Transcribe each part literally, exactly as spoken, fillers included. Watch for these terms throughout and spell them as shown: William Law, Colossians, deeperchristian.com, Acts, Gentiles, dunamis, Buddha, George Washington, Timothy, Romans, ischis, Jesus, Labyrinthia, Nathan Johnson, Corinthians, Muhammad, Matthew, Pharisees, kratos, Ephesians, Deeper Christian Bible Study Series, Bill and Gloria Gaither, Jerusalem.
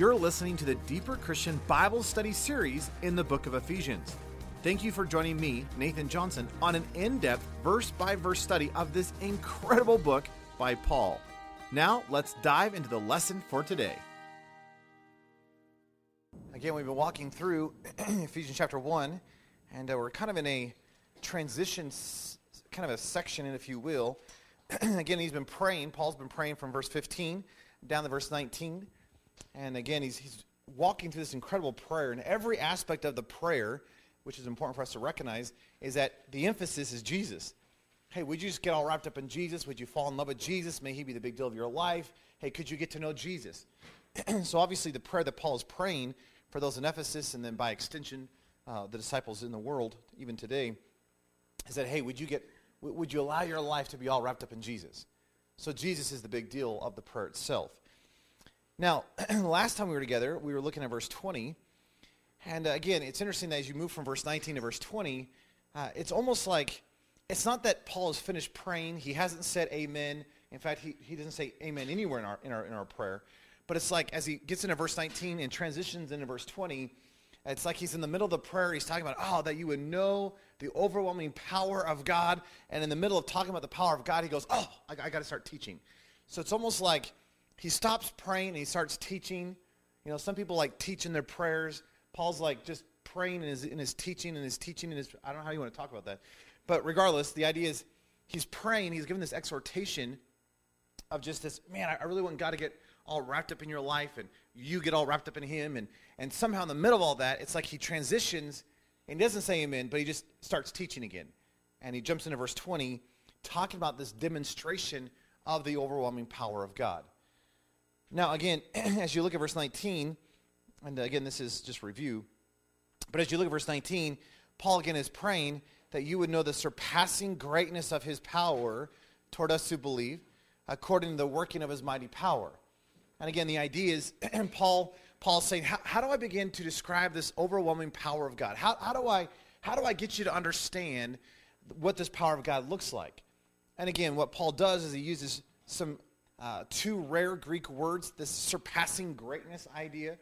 You're listening to the Deeper Christian Bible Study Series in the book of Ephesians. Thank you for joining me, Nathan Johnson, on an in-depth, verse-by-verse study of this incredible book by Paul. Now, let's dive into the lesson for today. Again, we've been walking through Ephesians chapter one, and uh, we're kind of in a transition, kind of a section, if you will. Again, he's been praying, Paul's been praying from verse fifteen down to verse nineteen. And again, he's, he's walking through this incredible prayer. And every aspect of the prayer, which is important for us to recognize, is that the emphasis is Jesus. Hey, would you just get all wrapped up in Jesus? Would you fall in love with Jesus? May he be the big deal of your life. Hey, could you get to know Jesus? So obviously the prayer that Paul is praying for those in Ephesus, and then by extension, uh, the disciples in the world, even today, is that, hey, would you get, w- would you allow your life to be all wrapped up in Jesus? So Jesus is the big deal of the prayer itself. Now, last time we were together, we were looking at verse twenty. And uh, again, it's interesting that as you move from verse nineteen to verse twenty, uh, it's almost like it's not that Paul has finished praying. He hasn't said amen. In fact, he, he doesn't say amen anywhere in our, in our in our prayer. But it's like as he gets into verse nineteen and transitions into verse twenty, it's like he's in the middle of the prayer. He's talking about, oh, that you would know the overwhelming power of God. And in the middle of talking about the power of God, he goes, oh, I, I got to start teaching. So it's almost like he stops praying and he starts teaching. You know, some people like teach in their prayers. Paul's like just praying in his, in his teaching and his teaching and his, I don't know how you want to talk about that. But regardless, the idea is he's praying, he's given this exhortation of just this, man, I really want God to get all wrapped up in your life and you get all wrapped up in him. And, and somehow in the middle of all that, it's like he transitions and he doesn't say amen, but he just starts teaching again. And he jumps into verse twenty, talking about this demonstration of the overwhelming power of God. Now, again, as you look at verse nineteen, and again, this is just review, but as you look at verse nineteen, Paul again is praying that you would know the surpassing greatness of his power toward us who believe, according to the working of his mighty power. And again, the idea is, and Paul, Paul's saying, how, how do I begin to describe this overwhelming power of God? How, how do I, how do I get you to understand what this power of God looks like? And again, what Paul does is he uses some Uh, two rare Greek words, this surpassing greatness idea.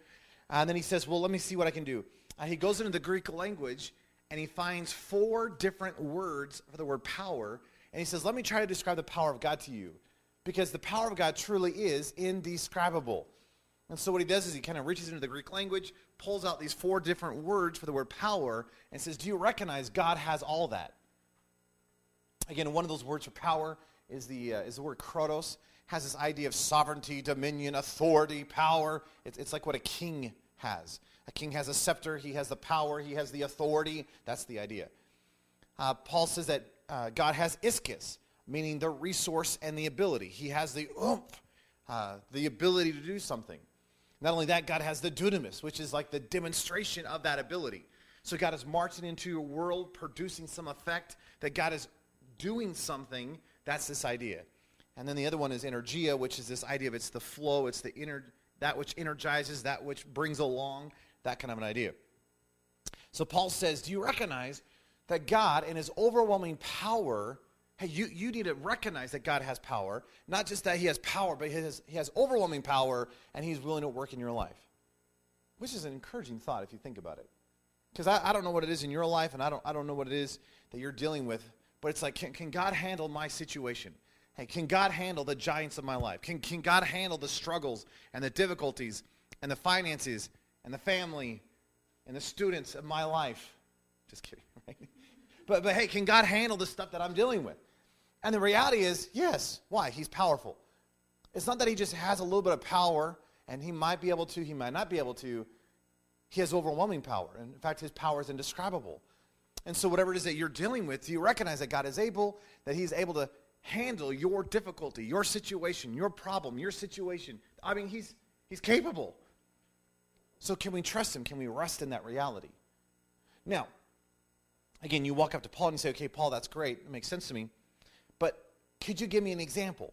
Uh, and then he says, well, let me see what I can do. Uh, he goes into the Greek language, and he finds four different words for the word power. And he says, let me try to describe the power of God to you, because the power of God truly is indescribable. And so what he does is he kind of reaches into the Greek language, pulls out these four different words for the word power, and says, do you recognize God has all that? Again, one of those words for power is the uh, is the word kratos. Has this idea of sovereignty, dominion, authority, power. It's, it's like what a king has. A king has a scepter. He has the power. He has the authority. That's the idea. Uh, Paul says that uh, God has ischis, meaning the resource and the ability. He has the oomph, uh, the ability to do something. Not only that, God has the dunamis, which is like the demonstration of that ability. So God is marching into your world, producing some effect, that God is doing something. That's this idea. And then the other one is energia, which is this idea of it's the flow, it's the inner, that which energizes, that which brings along, that kind of an idea. So Paul says, do you recognize that God in his overwhelming power, hey, you, you need to recognize that God has power, not just that he has power, but he has, he has overwhelming power, and he's willing to work in your life, which is an encouraging thought if you think about it. Because I, I don't know what it is in your life, and I don't I don't know what it is that you're dealing with, but it's like, can, can God handle my situation? Hey, can God handle the giants of my life? Can can God handle the struggles and the difficulties and the finances and the family and the students of my life? Just kidding, right? But, but hey, can God handle the stuff that I'm dealing with? And the reality is, yes. Why? He's powerful. It's not that he just has a little bit of power and he might be able to, he might not be able to. He has overwhelming power. And in fact, his power is indescribable. And so whatever it is that you're dealing with, you recognize that God is able, that he's able to handle your difficulty, your situation, your problem, your situation. I mean, he's he's capable. So can we trust him? Can we rest in that reality? Now, again, you walk up to Paul and you say, okay, Paul, that's great. It makes sense to me. But could you give me an example?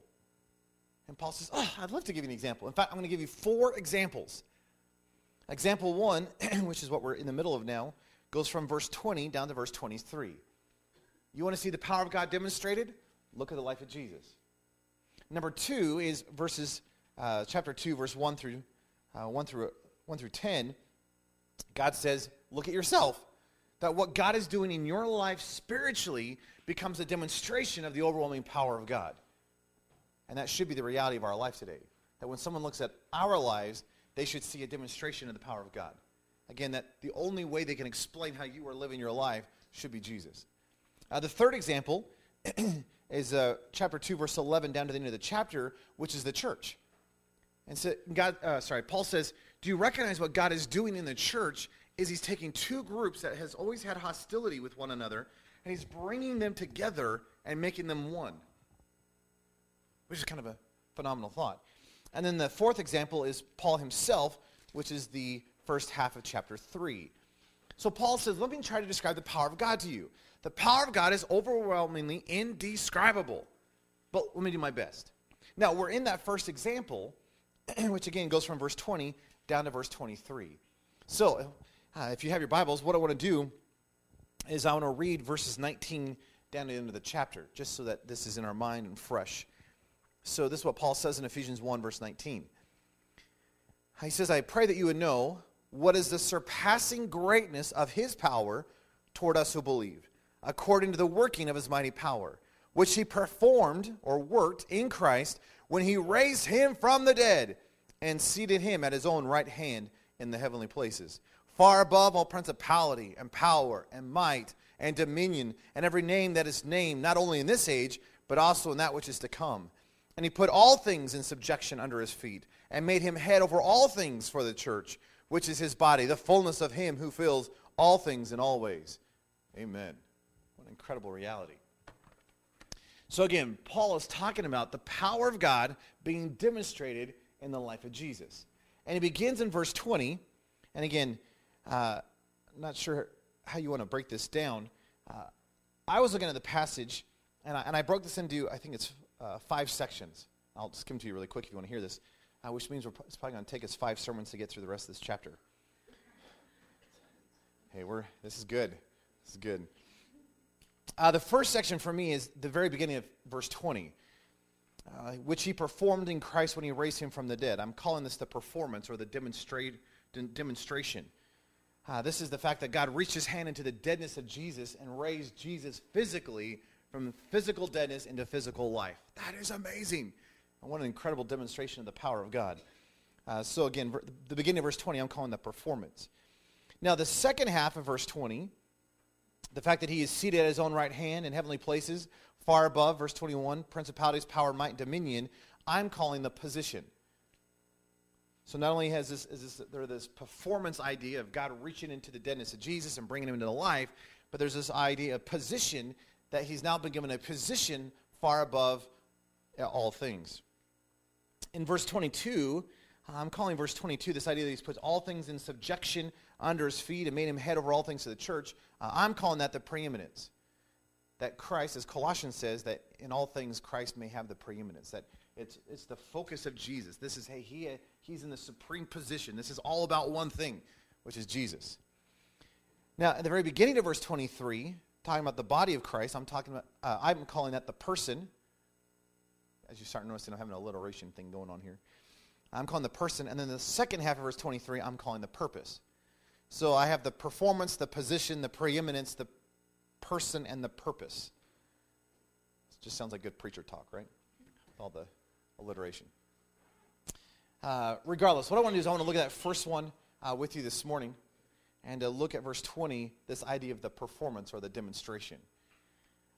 And Paul says, oh, I'd love to give you an example. In fact, I'm going to give you four examples. Example one, which is what we're in the middle of now, goes from verse twenty down to verse twenty-three. You want to see the power of God demonstrated? Look at the life of Jesus. Number two is verses, uh, chapter two, verse one through uh, one through one through ten, God says, look at yourself. That what God is doing in your life spiritually becomes a demonstration of the overwhelming power of God. And that should be the reality of our life today. That when someone looks at our lives, they should see a demonstration of the power of God. Again, that the only way they can explain how you are living your life should be Jesus. Uh, the third example is uh, chapter two, verse eleven, down to the end of the chapter, which is the church. And so God, uh, sorry, Paul says, do you recognize what God is doing in the church is he's taking two groups that has always had hostility with one another, and he's bringing them together and making them one, which is kind of a phenomenal thought. And then the fourth example is Paul himself, which is the first half of chapter three. So Paul says, let me try to describe the power of God to you. The power of God is overwhelmingly indescribable, but let me do my best. Now, we're in that first example, which again goes from verse twenty down to verse twenty-three. So uh, if you have your Bibles, what I want to do is I want to read verses nineteen down to the end of the chapter, just so that this is in our mind and fresh. So this is what Paul says in Ephesians one, verse nineteen. He says, I pray that you would know what is the surpassing greatness of his power toward us who believe, according to the working of his mighty power, which he performed or worked in Christ when he raised him from the dead and seated him at his own right hand in the heavenly places, far above all principality and power and might and dominion and every name that is named, not only in this age, but also in that which is to come. And he put all things in subjection under his feet and made him head over all things for the church, which is his body, the fullness of him who fills all things in all ways. Amen. What an incredible reality. So again, Paul is talking about the power of God being demonstrated in the life of Jesus. And it begins in verse twenty. And again, uh, I'm not sure how you want to break this down. Uh, I was looking at the passage, and I, and I broke this into, I think it's uh, five sections. I'll just give them to you really quick if you want to hear this, uh, which means we're pro- it's probably going to take us five sermons to get through the rest of this chapter. Hey, we're this is good. This is good. Uh, the first section for me is the very beginning of verse twenty. Uh, which he performed in Christ when he raised him from the dead. I'm calling this the performance or the demonstrate, de- demonstration. Uh, this is the fact that God reached his hand into the deadness of Jesus and raised Jesus physically from physical deadness into physical life. That is amazing. And what an incredible demonstration of the power of God. Uh, so again, ver- the beginning of verse twenty, I'm calling the performance. Now, the second half of verse twenty, the fact that he is seated at his own right hand in heavenly places, far above, verse twenty-one, principalities, power, might, and dominion, I'm calling the position. So not only has this, is this, there this performance idea of God reaching into the deadness of Jesus and bringing him into life, but there's this idea of position, that he's now been given a position far above all things. In verse twenty-two, I'm calling verse twenty-two this idea that he's put all things in subjection under his feet and made him head over all things to the church. Uh, I'm calling that the preeminence. That Christ, as Colossians says, that in all things Christ may have the preeminence. That it's it's the focus of Jesus. This is, hey, he he's in the supreme position. This is all about one thing, which is Jesus. Now, at the very beginning of verse twenty-three, talking about the body of Christ, I'm talking about uh, I'm calling that the person. As you start noticing, I'm having an alliteration thing going on here. I'm calling the person, and then the second half of verse twenty-three, I'm calling the purpose. So I have the performance, the position, the preeminence, the person, and the purpose. It just sounds like good preacher talk, right? With all the alliteration. Uh, regardless, what I want to do is I want to look at that first one uh, with you this morning and to look at verse twenty, this idea of the performance or the demonstration.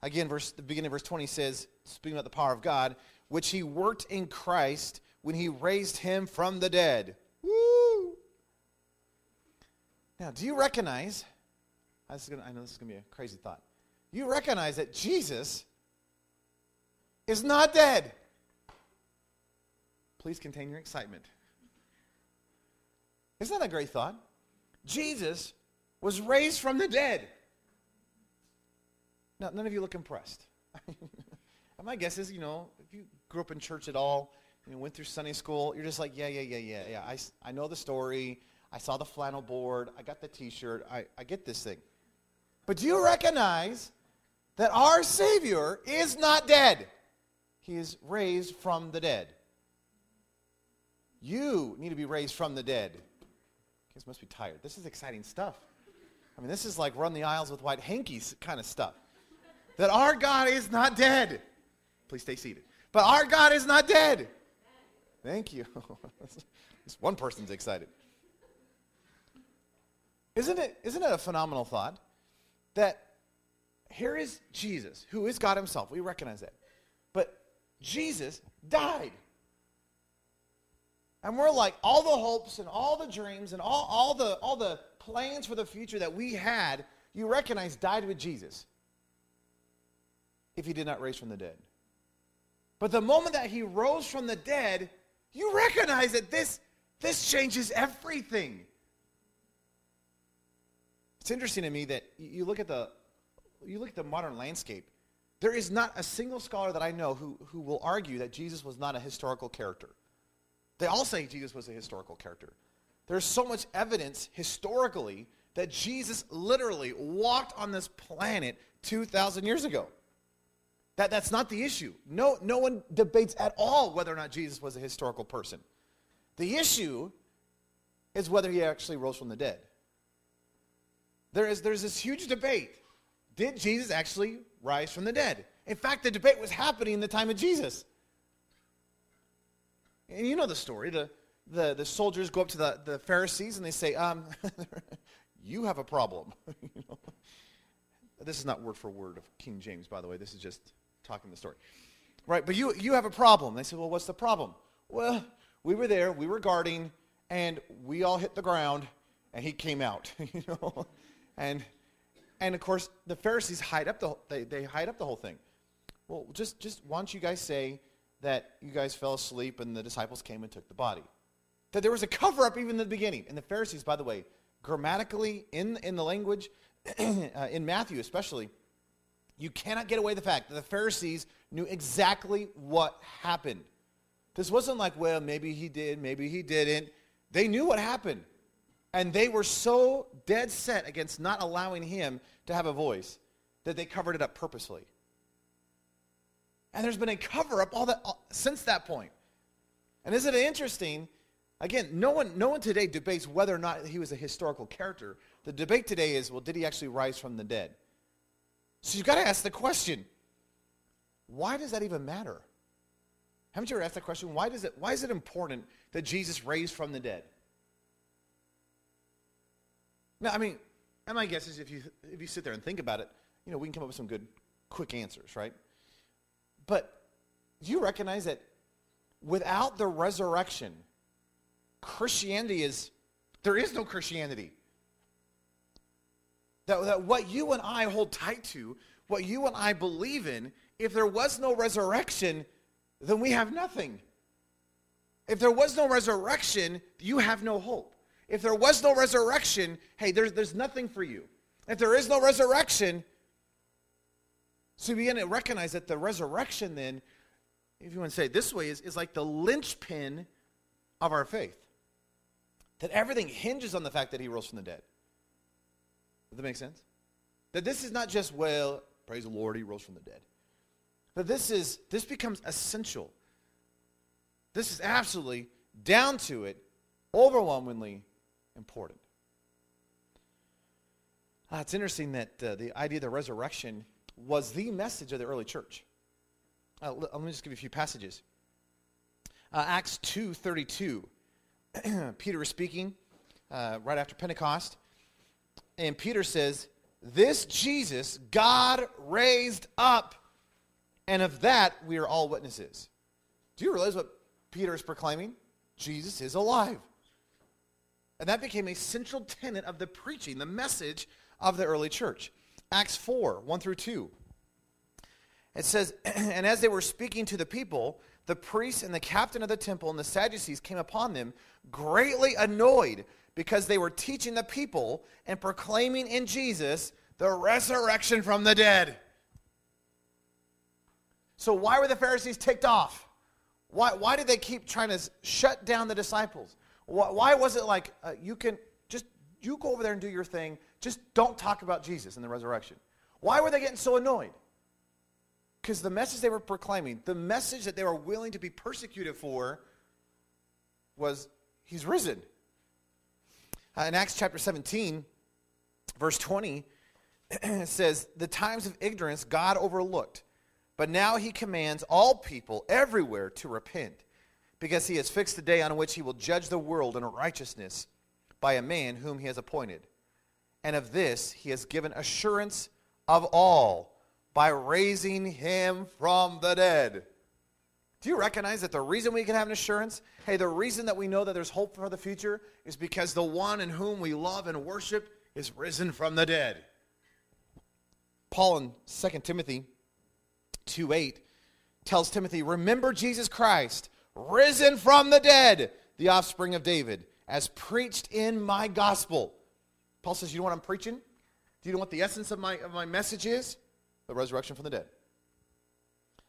Again, verse the beginning of verse twenty says, speaking about the power of God, which he worked in Christ when he raised him from the dead. Woo! Now, do you recognize... I know this is going to be a crazy thought. You recognize that Jesus is not dead. Please contain your excitement. Isn't that a great thought? Jesus was raised from the dead. Now, none of you look impressed. My guess is, you know, if you grew up in church at all, you know, went through Sunday school, you're just like, yeah, yeah, yeah, yeah, yeah. I, I know the story. I saw the flannel board. I got the T-shirt. I, I get this thing. But do you recognize that our Savior is not dead? He is raised from the dead. You need to be raised from the dead. You guys must be tired. This is exciting stuff. I mean, this is like run the aisles with white hankies kind of stuff. That our God is not dead. Please stay seated. But our God is not dead. Thank you. This one person's excited. Isn't it, isn't it a phenomenal thought that here is Jesus, who is God himself. We recognize that. But Jesus died. And we're like, all the hopes and all the dreams and all, all the all the plans for the future that we had, you recognize died with Jesus if he did not raise from the dead. But the moment that he rose from the dead, you recognize that this, this changes everything. It's interesting to me that you look at the you look at the modern landscape. There is not a single scholar that I know who, who will argue that Jesus was not a historical character. They all say Jesus was a historical character. There's so much evidence historically that Jesus literally walked on this planet two thousand years ago. That, that's not the issue. No, no one debates at all whether or not Jesus was a historical person. The issue is whether he actually rose from the dead. There is, there's this huge debate. Did Jesus actually rise from the dead? In fact, the debate was happening in the time of Jesus. And you know the story. The, the, the soldiers go up to the, the Pharisees and they say, um, you have a problem. You know? This is not word for word of King James, by the way. This is just talking the story. Right, but you you have a problem. They said, well, what's the problem? Well, we were there, we were guarding, and we all hit the ground, and he came out, you know. And and of course the Pharisees hide up the they, they hide up the whole thing. Well, just just why don't you guys say that you guys fell asleep and the disciples came and took the body? That there was a cover-up even in the beginning. And the Pharisees, by the way, grammatically in in the language, uh, in Matthew especially, you cannot get away the fact that the Pharisees knew exactly what happened. This wasn't like, well, maybe he did, maybe he didn't. They knew what happened. And they were so dead set against not allowing him to have a voice that they covered it up purposely. And there's been a cover-up all that all, since that point. And isn't it interesting? Again, no one, no one today debates whether or not he was a historical character. The debate today is, well, did he actually rise from the dead? So you've got to ask the question, why does that even matter? Haven't you ever asked the question, why does it? Why is it important that Jesus raised from the dead? Now, I mean, and my guess is if you if you sit there and think about it, you know, we can come up with some good, quick answers, right? But do you recognize that without the resurrection, Christianity is, there is no Christianity. That, that what you and I hold tight to, what you and I believe in, if there was no resurrection, then we have nothing. If there was no resurrection, you have no hope. If there was no resurrection, hey, there's, there's nothing for you. If there is no resurrection, so you begin to recognize that the resurrection then, if you want to say it this way, is, is like the linchpin of our faith. That everything hinges on the fact that he rose from the dead. Does that make sense? That this is not just, well, praise the Lord, he rose from the dead. That this is, this becomes essential. This is absolutely, down to it, overwhelmingly important. Ah, it's interesting that uh, the idea of the resurrection was the message of the early church. Uh, let me just give you a few passages. Uh, Acts two thirty-two. Peter is speaking uh, right after Pentecost. And Peter says, this Jesus God raised up, and of that we are all witnesses. Do you realize what Peter is proclaiming? Jesus is alive. And that became a central tenet of the preaching, the message of the early church. Acts four, one through two. It says, and as they were speaking to the people, the priests and the captain of the temple and the Sadducees came upon them, greatly annoyed because they were teaching the people and proclaiming in Jesus the resurrection from the dead. So why were the Pharisees ticked off? Why, why did they keep trying to shut down the disciples? Why, why was it like, uh, you can just, you go over there and do your thing. Just don't talk about Jesus and the resurrection. Why were they getting so annoyed? Because the message they were proclaiming, the message that they were willing to be persecuted for, was he's risen. Uh, in Acts chapter seventeen, verse twenty, it says, the times of ignorance God overlooked, but now he commands all people everywhere to repent, because he has fixed the day on which he will judge the world in righteousness by a man whom he has appointed. And of this he has given assurance of all by raising him from the dead. Do you recognize that the reason we can have an assurance, hey, the reason that we know that there's hope for the future is because the one in whom we love and worship is risen from the dead. Paul in Second Timothy two eight tells Timothy, remember Jesus Christ, risen from the dead, the offspring of David, as preached in my gospel. Paul says, you know what I'm preaching? Do you know what the essence of my, of my message is? The resurrection from the dead.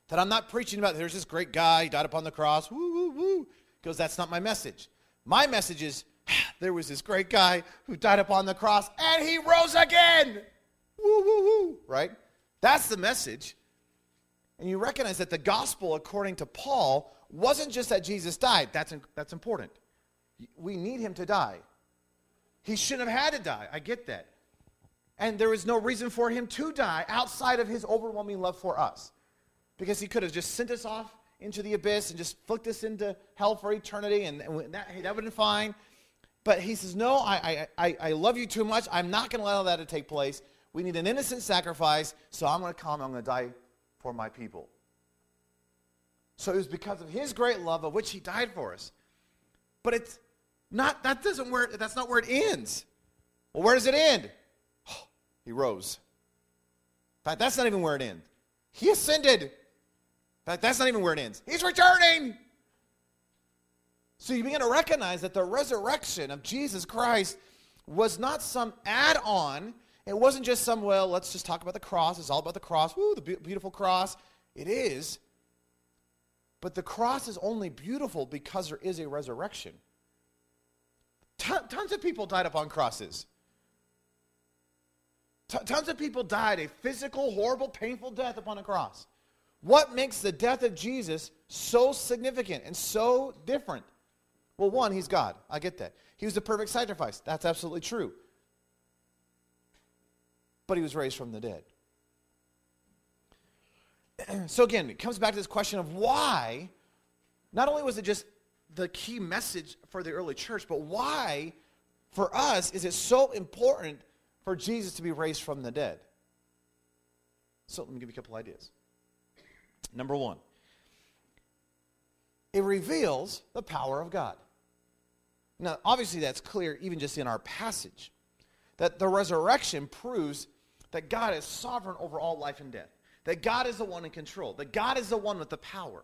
That I'm not preaching about, there's this great guy, he died upon the cross, woo, woo, woo, because that's not my message. My message is, there was this great guy who died upon the cross, and he rose again. Woo, woo, woo, right? That's the message. And you recognize that the gospel, according to Paul, wasn't just that Jesus died. That's, that's important. We need him to die. He shouldn't have had to die. I get that. And there is no reason for him to die outside of his overwhelming love for us. Because he could have just sent us off into the abyss and just flicked us into hell for eternity, and, and that, hey, that would have been fine. But he says, no, I, I, I love you too much. I'm not going to allow that to take place. We need an innocent sacrifice, so I'm going to come, I'm going to die for my people. So it was because of his great love of which he died for us. But it's not, that doesn't where, that's not where it ends. Well, where does it end? Oh, he rose. In fact, that's not even where it ends. He ascended. In fact, that's not even where it ends. He's returning. So you begin to recognize that the resurrection of Jesus Christ was not some add-on. It wasn't just some, well, let's just talk about the cross. It's all about the cross. Woo, the be- beautiful cross. It is. But the cross is only beautiful because there is a resurrection. T- tons of people died upon crosses. T- tons of people died a physical, horrible, painful death upon a cross. What makes the death of Jesus so significant and so different? Well, one, he's God. I get that. He was the perfect sacrifice. That's absolutely true. But he was raised from the dead. So again, it comes back to this question of why, not only was it just the key message for the early church, but why, for us, is it so important for Jesus to be raised from the dead? So let me give you a couple ideas. Number one, it reveals the power of God. Now, obviously that's clear even just in our passage, that the resurrection proves that God is sovereign over all life and death. That God is the one in control. That God is the one with the power.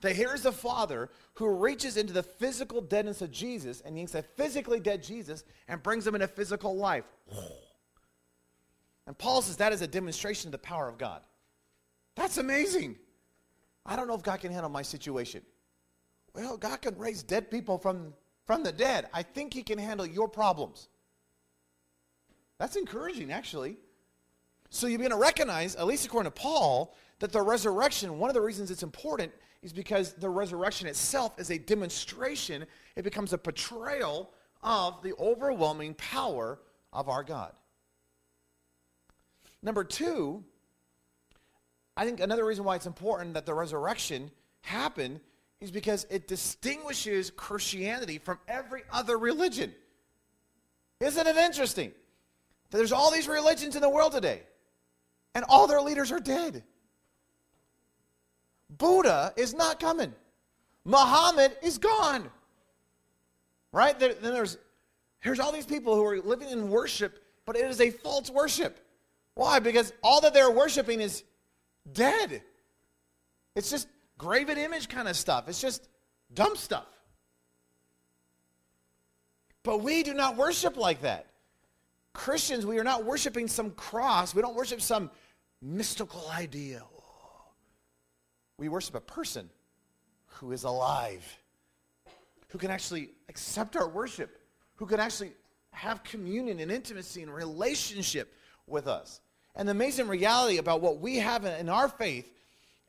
That here is the Father who reaches into the physical deadness of Jesus and takes a physically dead Jesus and brings him into physical life. And Paul says that is a demonstration of the power of God. That's amazing. I don't know if God can handle my situation. Well, God can raise dead people from, from the dead. I think he can handle your problems. That's encouraging, actually. So you're going to recognize, at least according to Paul, that the resurrection, one of the reasons it's important is because the resurrection itself is a demonstration. It becomes a portrayal of the overwhelming power of our God. Number two, I think another reason why it's important that the resurrection happened is because it distinguishes Christianity from every other religion. Isn't it interesting that there's all these religions in the world today? And all their leaders are dead. Buddha is not coming. Muhammad is gone. Right? There, then there's, here's all these people who are living in worship, but it is a false worship. Why? Because all that they're worshiping is dead. It's just graven image kind of stuff. It's just dumb stuff. But we do not worship like that. Christians, we are not worshiping some cross. We don't worship some mystical idea. We worship a person who is alive, who can actually accept our worship, who can actually have communion and intimacy and relationship with us. And the amazing reality about what we have in our faith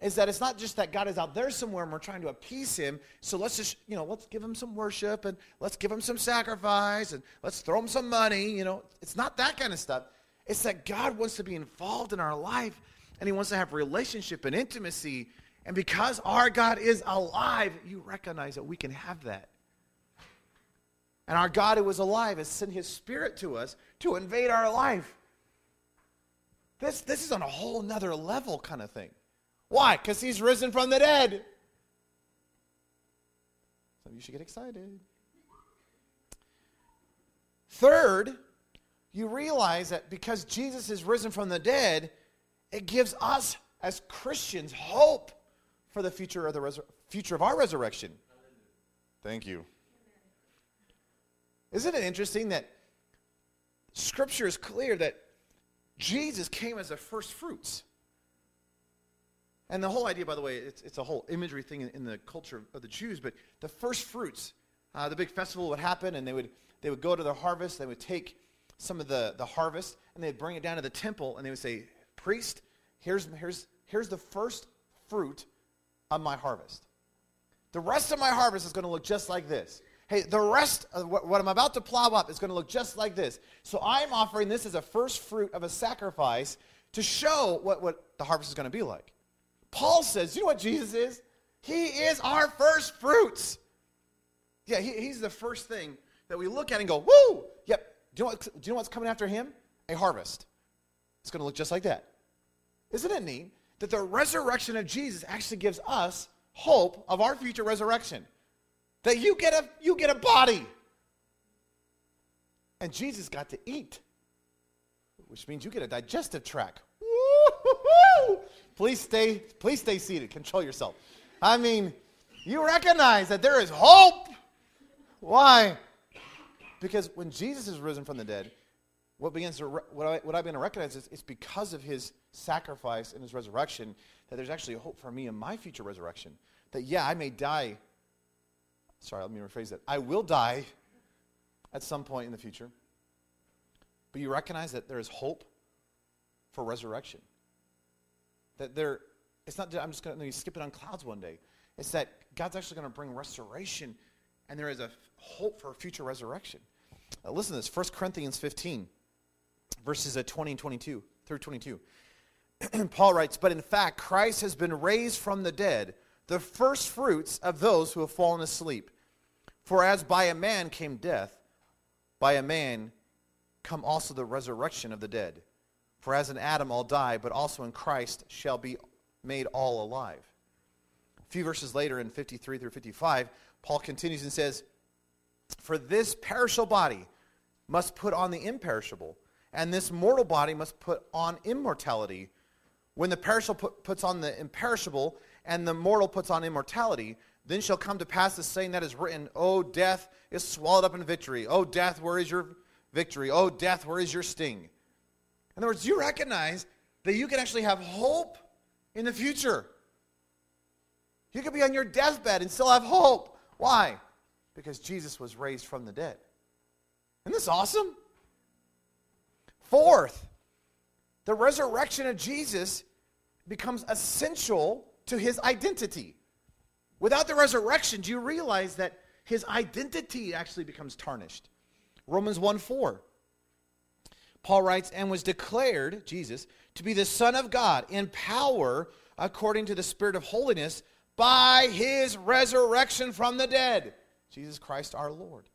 is that it's not just that God is out there somewhere and we're trying to appease him, so let's just, you know, let's give him some worship and let's give him some sacrifice and let's throw him some money, you know. It's not that kind of stuff. It's that God wants to be involved in our life, and he wants to have relationship and intimacy. And because our God is alive, you recognize that we can have that. And our God who is alive has sent his spirit to us to invade our life. This, this is on a whole nother level kind of thing. Why? Because he's risen from the dead. Some of you should get excited. Third, you realize that because Jesus is risen from the dead, it gives us as Christians hope for the future of the resur- future of our resurrection. Thank you. Isn't it interesting that Scripture is clear that Jesus came as the first fruits? And the whole idea, by the way, it's, it's a whole imagery thing in, in the culture of the Jews, but the first fruits, uh, the big festival would happen, and they would they would go to their harvest, they would take some of the, the harvest, and they'd bring it down to the temple, and they would say, priest, here's, here's, here's the first fruit of my harvest. The rest of my harvest is going to look just like this. Hey, the rest of what, what I'm about to plow up is going to look just like this. So I'm offering this as a first fruit of a sacrifice to show what, what the harvest is going to be like. Paul says, you know what Jesus is? He is our first fruits. Yeah, he, he's the first thing that we look at and go, woo! Yep. Do you know what, do you know what's coming after him? A harvest. It's going to look just like that. Isn't it neat that the resurrection of Jesus actually gives us hope of our future resurrection? That you get a you get a body. And Jesus got to eat, which means you get a digestive tract. Woo-hoo-hoo! Please stay, please stay seated. Control yourself. I mean, you recognize that there is hope. Why? Because when Jesus is risen from the dead, what begins to re- what I what I begin to recognize is it's because of his sacrifice and his resurrection that there's actually a hope for me in my future resurrection. That yeah, I may die. Sorry, let me rephrase that. I will die at some point in the future. But you recognize that there is hope for resurrection. That there, it's not that I'm just going to skip it on clouds one day. It's that God's actually going to bring restoration, and there is a f- hope for future resurrection. Now listen to this, First Corinthians fifteen, verses twenty and twenty-two, through twenty-two. Paul writes, "But in fact, Christ has been raised from the dead, the first fruits of those who have fallen asleep. For as by a man came death, by a man come also the resurrection of the dead. For as in Adam all die, but also in Christ shall be made all alive." A few verses later in fifty-three through fifty-five, Paul continues and says, "For this perishable body must put on the imperishable, and this mortal body must put on immortality. When the perishable put, puts on the imperishable, and the mortal puts on immortality, then shall come to pass the saying that is written, O death is swallowed up in victory. O death, where is your victory? O death, where is your sting?" In other words, you recognize that you can actually have hope in the future. You could be on your deathbed and still have hope. Why? Because Jesus was raised from the dead. Isn't this awesome? Fourth, the resurrection of Jesus becomes essential to his identity. Without the resurrection, do you realize that his identity actually becomes tarnished? Romans one four. Paul writes, "And was declared," Jesus, "to be the Son of God in power according to the Spirit of holiness by his resurrection from the dead, Jesus Christ our Lord."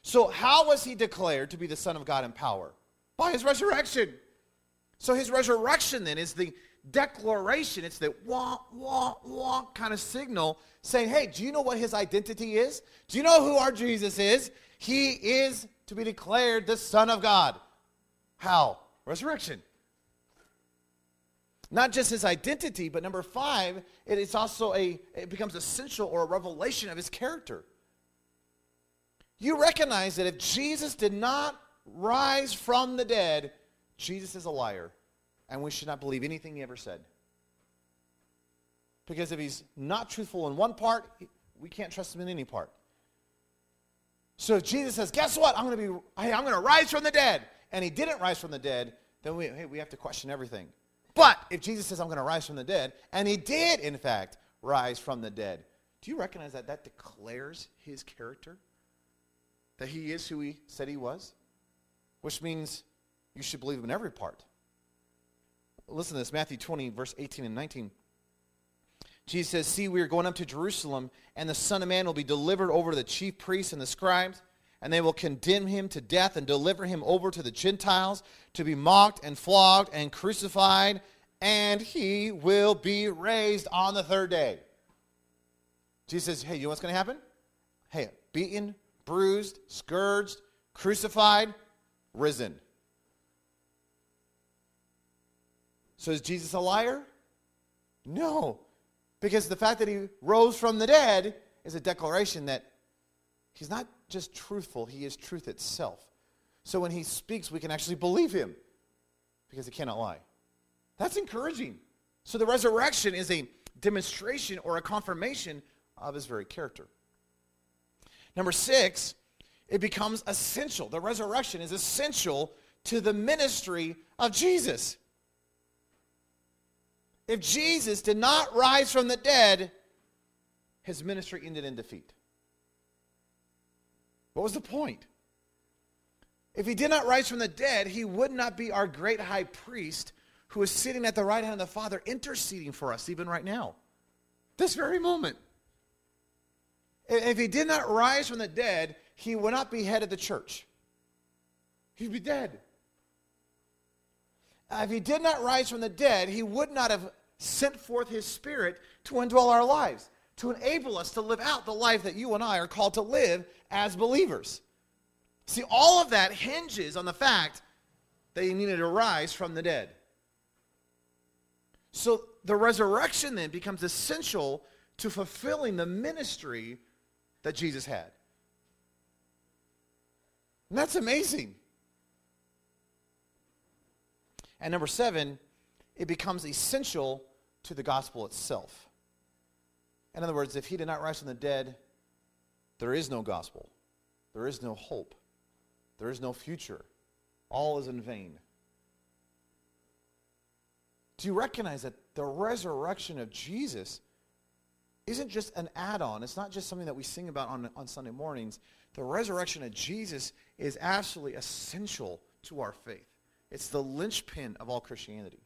So how was he declared to be the Son of God in power? By his resurrection. So his resurrection then is the declaration, it's the wah, wah, wah kind of signal saying, hey, do you know what his identity is? Do you know who our Jesus is? He is to be declared the Son of God. How? Resurrection. Not just his identity, but number five, it is also a, it becomes essential or a revelation of his character. You recognize that if Jesus did not rise from the dead, Jesus is a liar. And we should not believe anything he ever said. Because if he's not truthful in one part, we can't trust him in any part. So if Jesus says, guess what? I'm going to be, hey, I'm going to rise from the dead. And he didn't rise from the dead, then we, hey, we have to question everything. But if Jesus says, I'm going to rise from the dead, and he did, in fact, rise from the dead, do you recognize that that declares his character? That he is who he said he was? Which means you should believe him in every part. Listen to this, Matthew twenty, verse eighteen and nineteen. Jesus says, see, we are going up to Jerusalem, and the Son of Man will be delivered over to the chief priests and the scribes, and they will condemn him to death and deliver him over to the Gentiles to be mocked and flogged and crucified, and he will be raised on the third day. Jesus says, hey, you know what's going to happen? Hey, beaten, bruised, scourged, crucified, risen. So is Jesus a liar? No, because the fact that he rose from the dead is a declaration that he's not just truthful, he is truth itself. So when he speaks, we can actually believe him because he cannot lie. That's encouraging. So the resurrection is a demonstration or a confirmation of his very character. Number six, it becomes essential. The resurrection is essential to the ministry of Jesus. If Jesus did not rise from the dead, his ministry ended in defeat. What was the point? If he did not rise from the dead, he would not be our great high priest who is sitting at the right hand of the Father interceding for us even right now, this very moment. If he did not rise from the dead, he would not be head of the church. He'd be dead. If he did not rise from the dead, he would not have sent forth his Spirit to indwell our lives, to enable us to live out the life that you and I are called to live as believers. See, all of that hinges on the fact that he needed to rise from the dead. So the resurrection then becomes essential to fulfilling the ministry that Jesus had. And that's amazing. And number seven, it becomes essential to the gospel itself. In other words, if he did not rise from the dead, there is no gospel. There is no hope. There is no future. All is in vain. Do you recognize that the resurrection of Jesus isn't just an add-on? It's not just something that we sing about on, on Sunday mornings. The resurrection of Jesus is absolutely essential to our faith. It's the linchpin of all Christianity.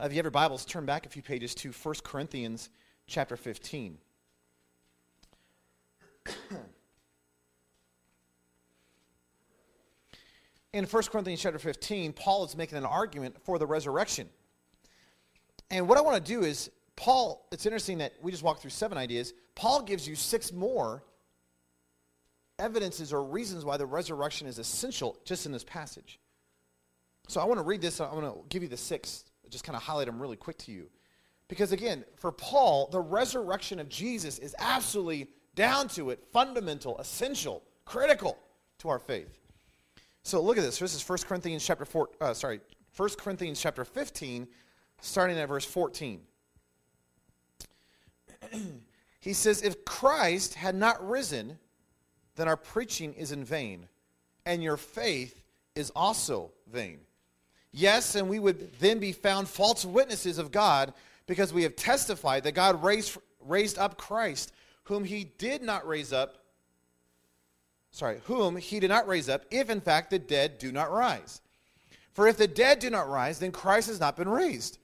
Uh, if you have your Bibles, turn back a few pages to First Corinthians chapter fifteen. In First Corinthians chapter fifteen, Paul is making an argument for the resurrection. And what I want to do is, Paul, it's interesting that we just walked through seven ideas. Paul gives you six more evidences or reasons why the resurrection is essential just in this passage. So I want to read this. I want to give you the six, just kind of highlight them really quick to you. Because again, for Paul, the resurrection of Jesus is absolutely down to it, fundamental, essential, critical to our faith. So look at this. This is First Corinthians chapter four, uh, sorry, First Corinthians chapter fifteen, starting at verse fourteen. He says, if Christ had not risen, then our preaching is in vain, and your faith is also vain. Yes, and we would then be found false witnesses of God because we have testified that God raised raised up Christ, whom he did not raise up, sorry, whom he did not raise up, if in fact the dead do not rise. For if the dead do not rise, then Christ has not been raised.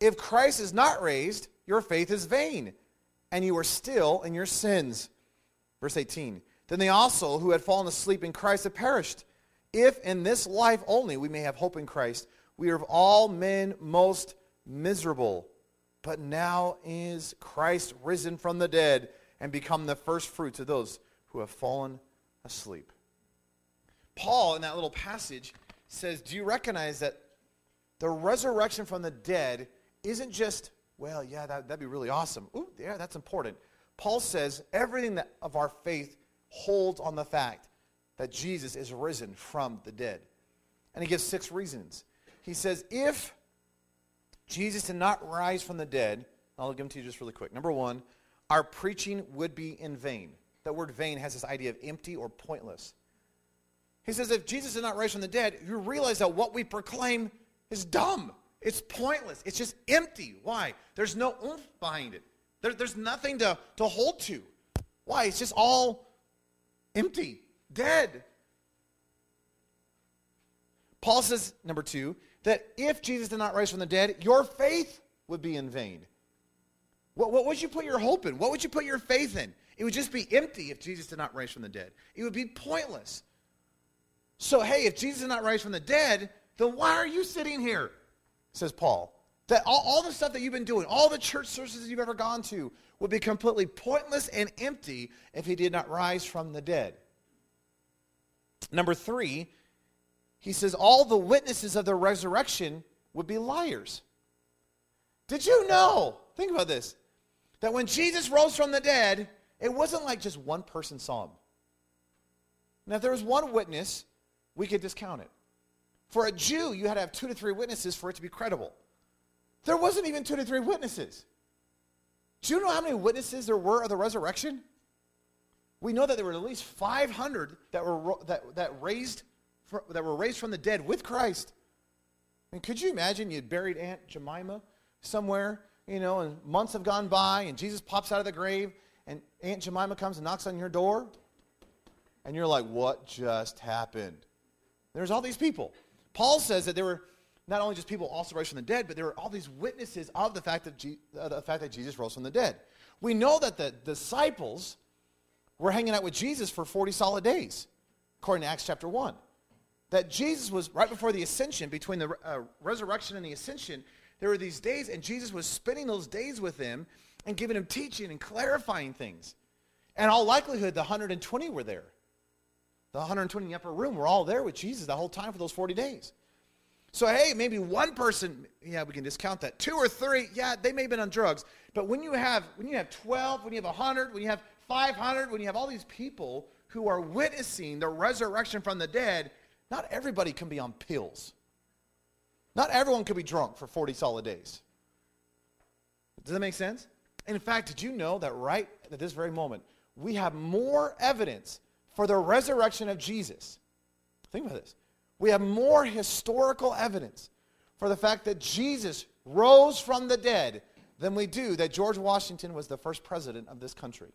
If Christ is not raised, your faith is vain, and you are still in your sins. Verse eighteen, then they also who had fallen asleep in Christ have perished. If in this life only we may have hope in Christ, we are of all men most miserable. But now is Christ risen from the dead and become the first fruits of those who have fallen asleep. Paul, in that little passage, says, do you recognize that the resurrection from the dead isn't just, well, yeah, that, that'd be really awesome. Ooh, yeah, that's important. Paul says everything that of our faith holds on the fact that Jesus is risen from the dead. And he gives six reasons. He says, if Jesus did not rise from the dead, I'll give them to you just really quick. Number one, our preaching would be in vain. That word vain has this idea of empty or pointless. He says, if Jesus did not rise from the dead, you realize that what we proclaim is dumb. It's pointless. It's just empty. Why? There's no oomph behind it. There, there's nothing to, to hold to. Why? It's just all empty, dead. Paul says, number two, that if Jesus did not rise from the dead, your faith would be in vain. What, what would you put your hope in? What would you put your faith in? It would just be empty if Jesus did not rise from the dead. It would be pointless. So, hey, if Jesus did not rise from the dead, then why are you sitting here? Says Paul. That all, all the stuff that you've been doing, all the church services you've ever gone to, would be completely pointless and empty if he did not rise from the dead. Number three, he says all the witnesses of the resurrection would be liars. Did you know, think about this, that when Jesus rose from the dead, it wasn't like just one person saw him. Now, if there was one witness, we could discount it. For a Jew, you had to have two to three witnesses for it to be credible. There wasn't even two to three witnesses. Do you know how many witnesses there were of the resurrection? We know that there were at least five hundred that were that that raised for, that were raised from the dead with Christ. And could you imagine you'd buried Aunt Jemima somewhere, you know, and months have gone by, and Jesus pops out of the grave, and Aunt Jemima comes and knocks on your door, and you're like, what just happened? There's all these people. Paul says that there were not only just people also raised from the dead, but there were all these witnesses of the fact that, Je- uh, the fact that Jesus rose from the dead. We know that the disciples were hanging out with Jesus for forty solid days, according to Acts chapter one. That Jesus was, right before the ascension, between the uh, resurrection and the ascension, there were these days, and Jesus was spending those days with them and giving them teaching and clarifying things. And in all likelihood, the one hundred twenty were there. The one hundred twenty in the upper room were all there with Jesus the whole time for those forty days. So, hey, maybe one person, yeah, we can discount that. Two or three, yeah, they may have been on drugs. But when you have when you have twelve, when you have one hundred, when you have five hundred, when you have all these people who are witnessing the resurrection from the dead, not everybody can be on pills. Not everyone can be drunk for forty solid days. Does that make sense? In fact, did you know that right at this very moment, we have more evidence for the resurrection of Jesus? Think about this. We have more historical evidence for the fact that Jesus rose from the dead than we do that George Washington was the first president of this country.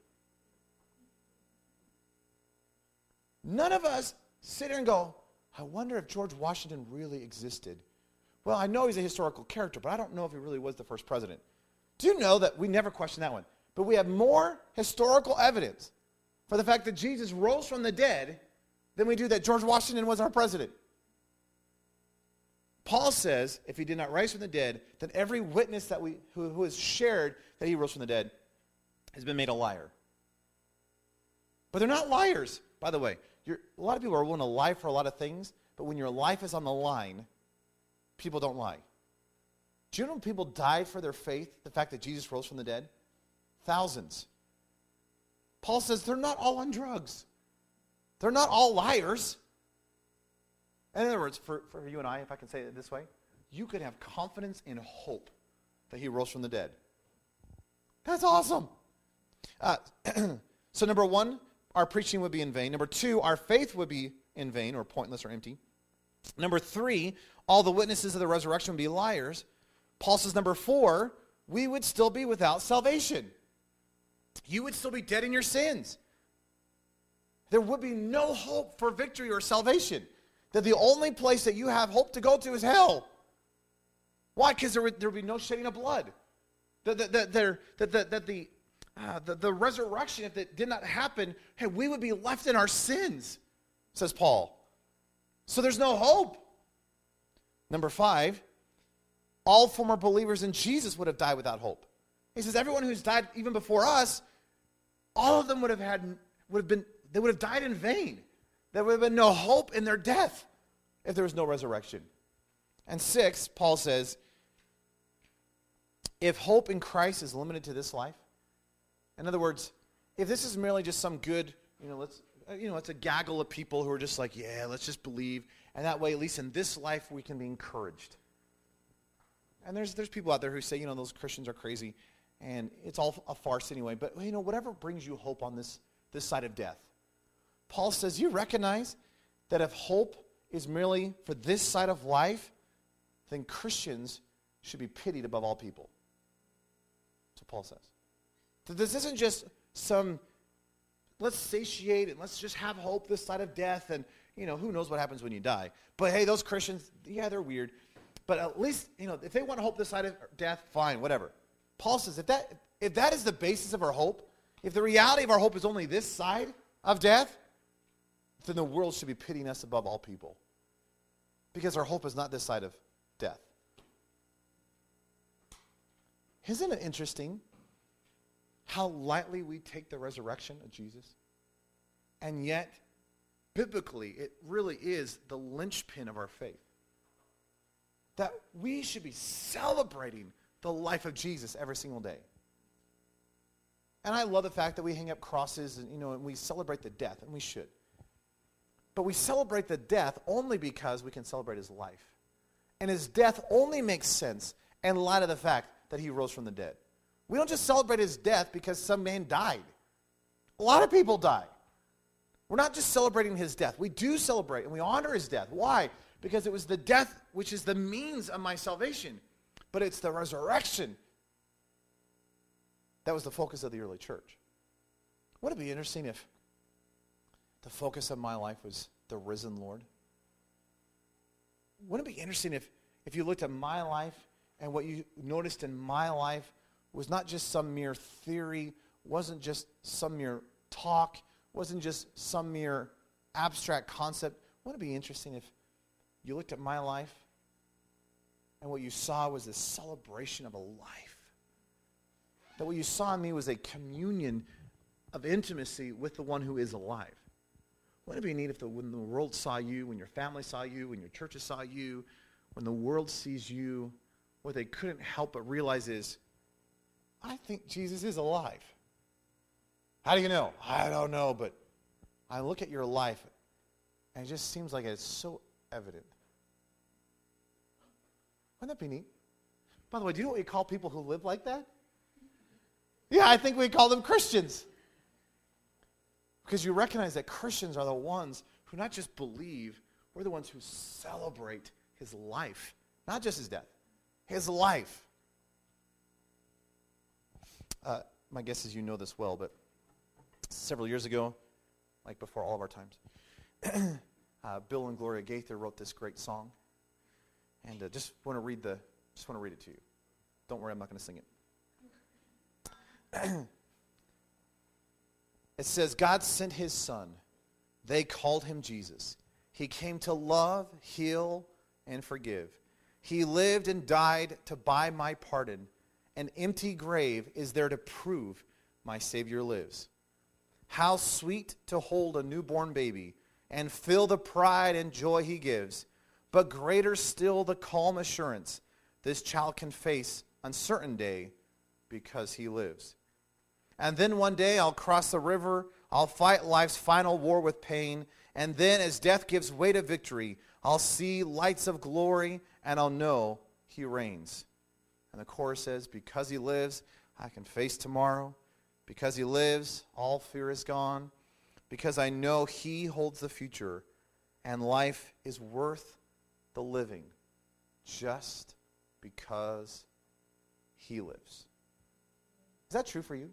None of us sit here and go, I wonder if George Washington really existed. Well, I know he's a historical character, but I don't know if he really was the first president. Do you know that we never question that one? But we have more historical evidence for the fact that Jesus rose from the dead than we do that George Washington was our president. Paul says, if he did not rise from the dead, then every witness that we who, who has shared that he rose from the dead has been made a liar. But they're not liars, by the way. You're, a lot of people are willing to lie for a lot of things, but when your life is on the line, people don't lie. Do you know people died for their faith, the fact that Jesus rose from the dead? Thousands. Paul says they're not all on drugs. They're not all liars. In other words, for, for you and I, if I can say it this way, you could have confidence and hope that he rose from the dead. That's awesome. Uh, so number one, our preaching would be in vain. Number two, our faith would be in vain or pointless or empty. Number three, all the witnesses of the resurrection would be liars. Paul says, number four, we would still be without salvation. You would still be dead in your sins. There would be no hope for victory or salvation. That the only place that you have hope to go to is hell. Why? Because there would there would be no shedding of blood. That the, the, the, the, the, the, the, uh, the, the resurrection, if it did not happen, hey, we would be left in our sins, says Paul. So there's no hope. Number five, all former believers in Jesus would have died without hope. He says everyone who's died even before us, all of them would have had would have been they would have died in vain. There would have been no hope in their death if there was no resurrection. And six, Paul says, if hope in Christ is limited to this life, in other words, if this is merely just some good, you know, let's, you know, it's a gaggle of people who are just like, yeah, let's just believe, and that way, at least in this life, we can be encouraged. And there's there's people out there who say, you know, those Christians are crazy, and it's all a farce anyway. But you know, whatever brings you hope on this this side of death. Paul says, you recognize that if hope is merely for this side of life, then Christians should be pitied above all people. That's what Paul says. So this isn't just some, let's satiate and let's just have hope this side of death, and, you know, who knows what happens when you die. But, hey, those Christians, yeah, they're weird. But at least, you know, if they want hope this side of death, fine, whatever. Paul says if that if that is the basis of our hope, if the reality of our hope is only this side of death, then the world should be pitying us above all people. Because our hope is not this side of death. Isn't it interesting how lightly we take the resurrection of Jesus? And yet, biblically, it really is the linchpin of our faith. That we should be celebrating the life of Jesus every single day. And I love the fact that we hang up crosses and, you know, and we celebrate the death, and we should. But we celebrate the death only because we can celebrate his life. And his death only makes sense in light of the fact that he rose from the dead. We don't just celebrate his death because some man died. A lot of people die. We're not just celebrating his death. We do celebrate and we honor his death. Why? Because it was the death which is the means of my salvation. But it's the resurrection that was the focus of the early church. Wouldn't it be interesting if the focus of my life was the risen Lord? Wouldn't it be interesting if, if you looked at my life and what you noticed in my life was not just some mere theory, wasn't just some mere talk, wasn't just some mere abstract concept. Wouldn't it be interesting if you looked at my life and what you saw was the celebration of a life? That what you saw in me was a communion of intimacy with the one who is alive. Wouldn't it be neat if the, when the world saw you, when your family saw you, when your churches saw you, when the world sees you, what they couldn't help but realize is, I think Jesus is alive. How do you know? I don't know, but I look at your life, and it just seems like it's so evident. Wouldn't that be neat? By the way, do you know what we call people who live like that? Yeah, I think we call them Christians. Because you recognize that Christians are the ones who not just believe, we're the ones who celebrate his life. Not just his death, his life. Uh, my guess is you know this well, but several years ago, like before all of our times, uh, Bill and Gloria Gaither wrote this great song, and uh, just want to read the just want to read it to you. Don't worry, I'm not going to sing it. It says, God sent his son. They called him Jesus. He came to love, heal, and forgive. He lived and died to buy my pardon. An empty grave is there to prove my Savior lives. How sweet to hold a newborn baby and feel the pride and joy he gives. But greater still the calm assurance this child can face uncertain day because he lives. And then one day I'll cross the river, I'll fight life's final war with pain, and then as death gives way to victory, I'll see lights of glory, and I'll know he reigns. And the chorus says, because he lives, I can face tomorrow. Because he lives, all fear is gone. Because I know he holds the future, and life is worth the living just because he lives. Is that true for you?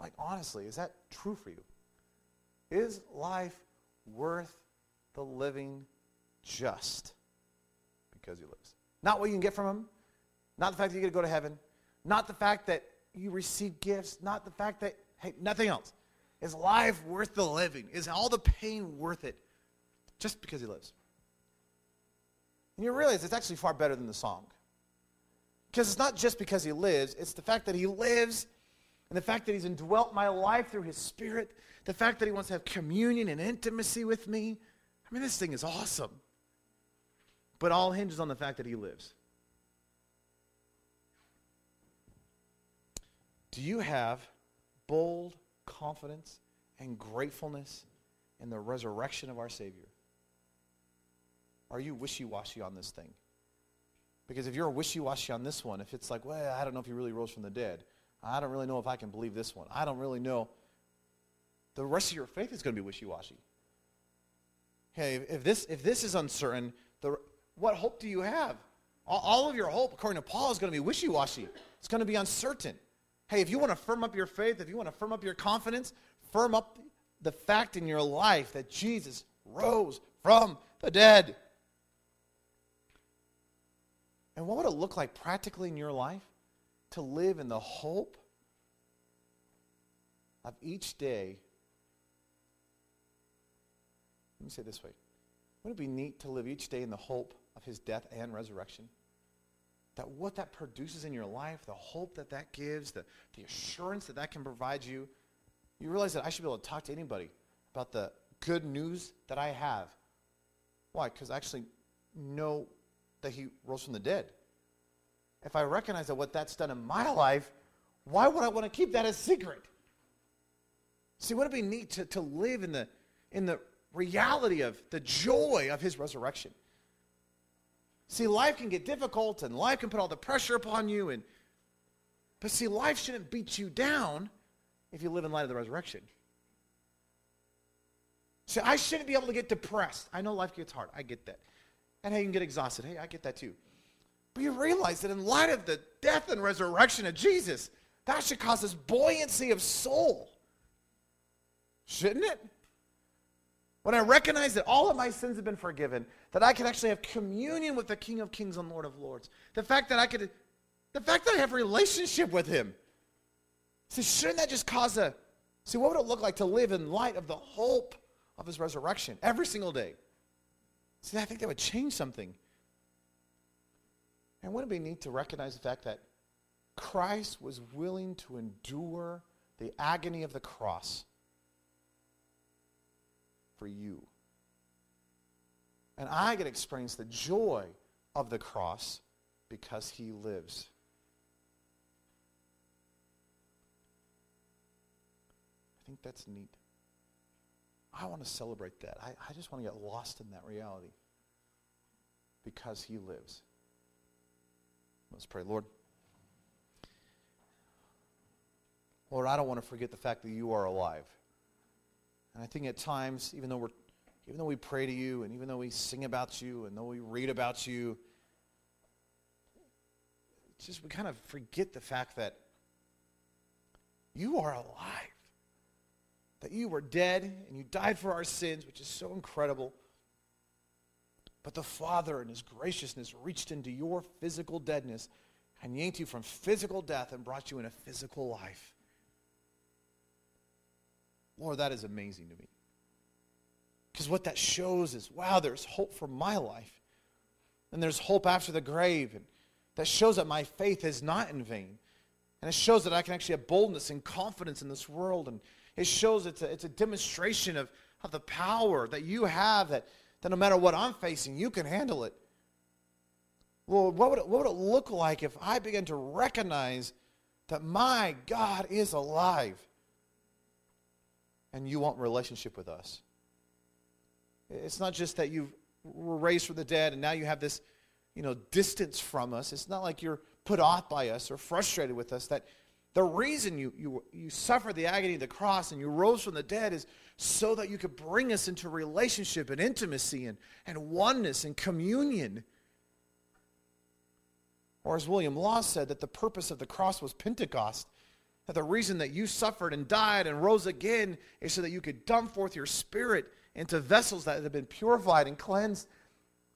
Like, honestly, is that true for you? Is life worth the living just because he lives? Not what you can get from him. Not the fact that you get to go to heaven. Not the fact that you receive gifts. Not the fact that, hey, nothing else. Is life worth the living? Is all the pain worth it just because he lives? And you realize it's actually far better than the song. Because it's not just because he lives. It's the fact that he lives. And the fact that he's indwelt my life through his spirit, the fact that he wants to have communion and intimacy with me. I mean, this thing is awesome. But all hinges on the fact that he lives. Do you have bold confidence and gratefulness in the resurrection of our Savior? Are you wishy-washy on this thing? Because if you're wishy-washy on this one, if it's like, well, I don't know if he really rose from the dead, I don't really know if I can believe this one. I don't really know. The rest of your faith is going to be wishy-washy. Hey, if this if this is uncertain, the, what hope do you have? All, all of your hope, according to Paul, is going to be wishy-washy. It's going to be uncertain. Hey, if you want to firm up your faith, if you want to firm up your confidence, firm up the fact in your life that Jesus rose from the dead. And what would it look like practically in your life to live in the hope of each day? Let me say it this way. Wouldn't it be neat to live each day in the hope of his death and resurrection? That what that produces in your life, the hope that that gives, the, the assurance that that can provide you, you realize that I should be able to talk to anybody about the good news that I have. Why? Because I actually know that he rose from the dead. If I recognize that what that's done in my life, why would I want to keep that a secret? See, wouldn't it be neat to, to live in the in the reality of the joy of his resurrection? See, life can get difficult, and life can put all the pressure upon you, and but see, life shouldn't beat you down if you live in light of the resurrection. See, I shouldn't be able to get depressed. I know life gets hard. I get that. And hey, you can get exhausted. Hey, I get that too. But you realize that in light of the death and resurrection of Jesus, that should cause this buoyancy of soul. Shouldn't it? When I recognize that all of my sins have been forgiven, that I can actually have communion with the King of Kings and Lord of Lords, the fact that I could, the fact that I have a relationship with him. See, shouldn't that just cause a, see, what would it look like to live in light of the hope of his resurrection every single day? See, I think that would change something. And wouldn't it be neat to recognize the fact that Christ was willing to endure the agony of the cross for you? And I get to experience the joy of the cross because he lives. I think that's neat. I want to celebrate that. I, I just want to get lost in that reality because he lives. Let's pray. Lord, Lord, I don't want to forget the fact that you are alive. And I think at times, even though we're, even though we pray to you, and even though we sing about you, and though we read about you, it's just we kind of forget the fact that you are alive. That you were dead, and you died for our sins, which is so incredible. But the Father in his graciousness reached into your physical deadness and yanked you from physical death and brought you into physical life. Lord, that is amazing to me. Because what that shows is, wow, there's hope for my life. And there's hope after the grave. And that shows that my faith is not in vain. And it shows that I can actually have boldness and confidence in this world. And it shows it's a, it's a demonstration of, of the power that you have that that no matter what I'm facing, you can handle it. Lord, what would it, what would it look like if I began to recognize that my God is alive and you want relationship with us? It's not just that you were raised from the dead and now you have this, you know, distance from us. It's not like you're put off by us or frustrated with us. That the reason you, you, you suffered the agony of the cross and you rose from the dead is so that you could bring us into relationship and intimacy and, and oneness and communion. Or as William Law said, that the purpose of the cross was Pentecost. That the reason that you suffered and died and rose again is so that you could dump forth your spirit into vessels that have been purified and cleansed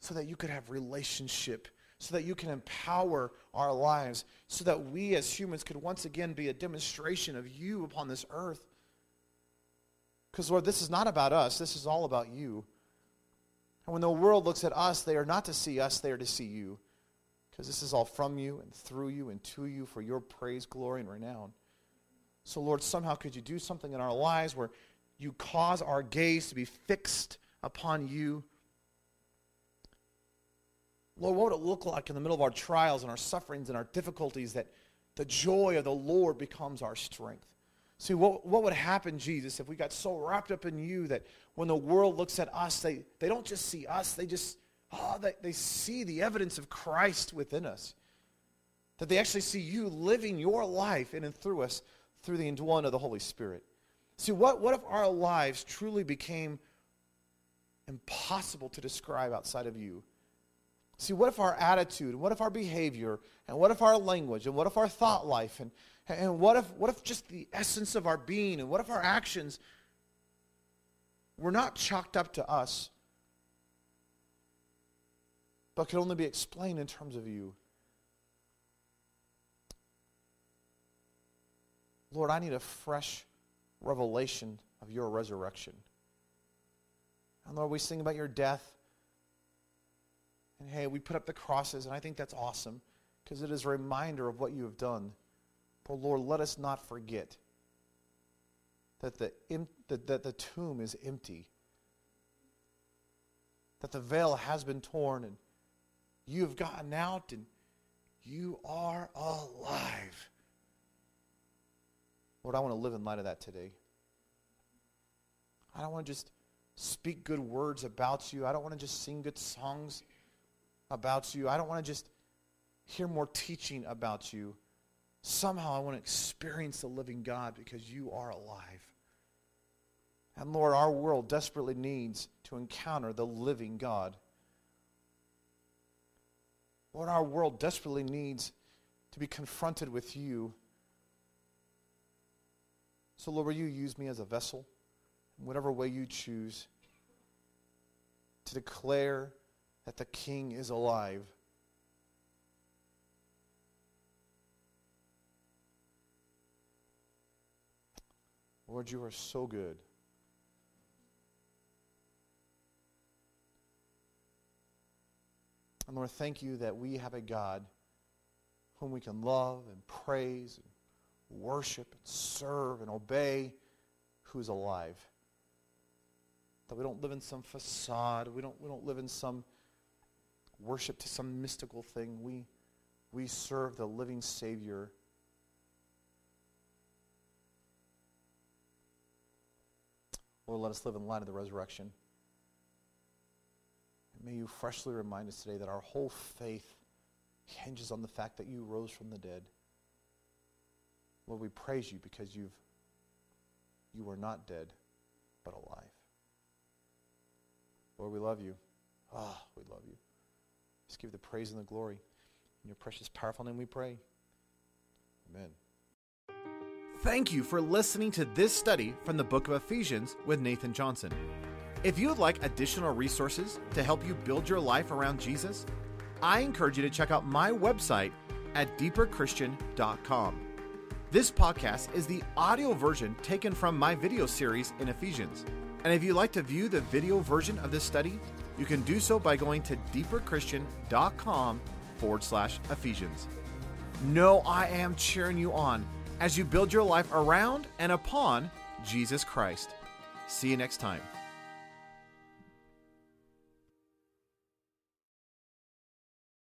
so that you could have relationship, so that you can empower our lives, so that we as humans could once again be a demonstration of you upon this earth. Because, Lord, this is not about us. This is all about you. And when the world looks at us, they are not to see us, they are to see you. Because this is all from you and through you and to you for your praise, glory, and renown. So, Lord, somehow could you do something in our lives where you cause our gaze to be fixed upon you? Lord, what would it look like in the middle of our trials and our sufferings and our difficulties that the joy of the Lord becomes our strength? See, what, what would happen, Jesus, if we got so wrapped up in you that when the world looks at us, they, they don't just see us, they just, oh, they, they see the evidence of Christ within us. That they actually see you living your life in and through us through the indwelling of the Holy Spirit. See, what, what if our lives truly became impossible to describe outside of you. See, what if our attitude, and what if our behavior, and what if our language, and what if our thought life, and, and what if what if just the essence of our being, and what if our actions were not chalked up to us, but could only be explained in terms of you? Lord, I need a fresh revelation of your resurrection. And Lord, we sing about your death. And hey, we put up the crosses, and I think that's awesome because it is a reminder of what you have done. But Lord, let us not forget that the, em- that, that the tomb is empty, that the veil has been torn, and you have gotten out, and you are alive. Lord, I want to live in light of that today. I don't want to just speak good words about you. I don't want to just sing good songs about you. I don't want to just hear more teaching about you. Somehow I want to experience the living God because you are alive. And Lord, our world desperately needs to encounter the living God. Lord, our world desperately needs to be confronted with you. So Lord, will you use me as a vessel in whatever way you choose to declare that the King is alive. Lord, you are so good. And Lord, thank you that we have a God whom we can love and praise and worship and serve and obey, who is alive. That we don't live in some facade. We don't, we don't live in some worship to some mystical thing. We we serve the living Savior. Lord, let us live in the light of the resurrection. And may you freshly remind us today that our whole faith hinges on the fact that you rose from the dead. Lord, we praise you because you've you are not dead, but alive. Lord, we love you. Ah, oh, we love you. Just give the praise and the glory. In your precious, powerful name we pray. Amen. Thank you for listening to this study from the book of Ephesians with Nathan Johnson. If you would like additional resources to help you build your life around Jesus, I encourage you to check out my website at deeper christian dot com. This podcast is the audio version taken from my video series in Ephesians. And if you'd like to view the video version of this study, you can do so by going to deeperchristian.com forward slash Ephesians. No, I am cheering you on as you build your life around and upon Jesus Christ. See you next time.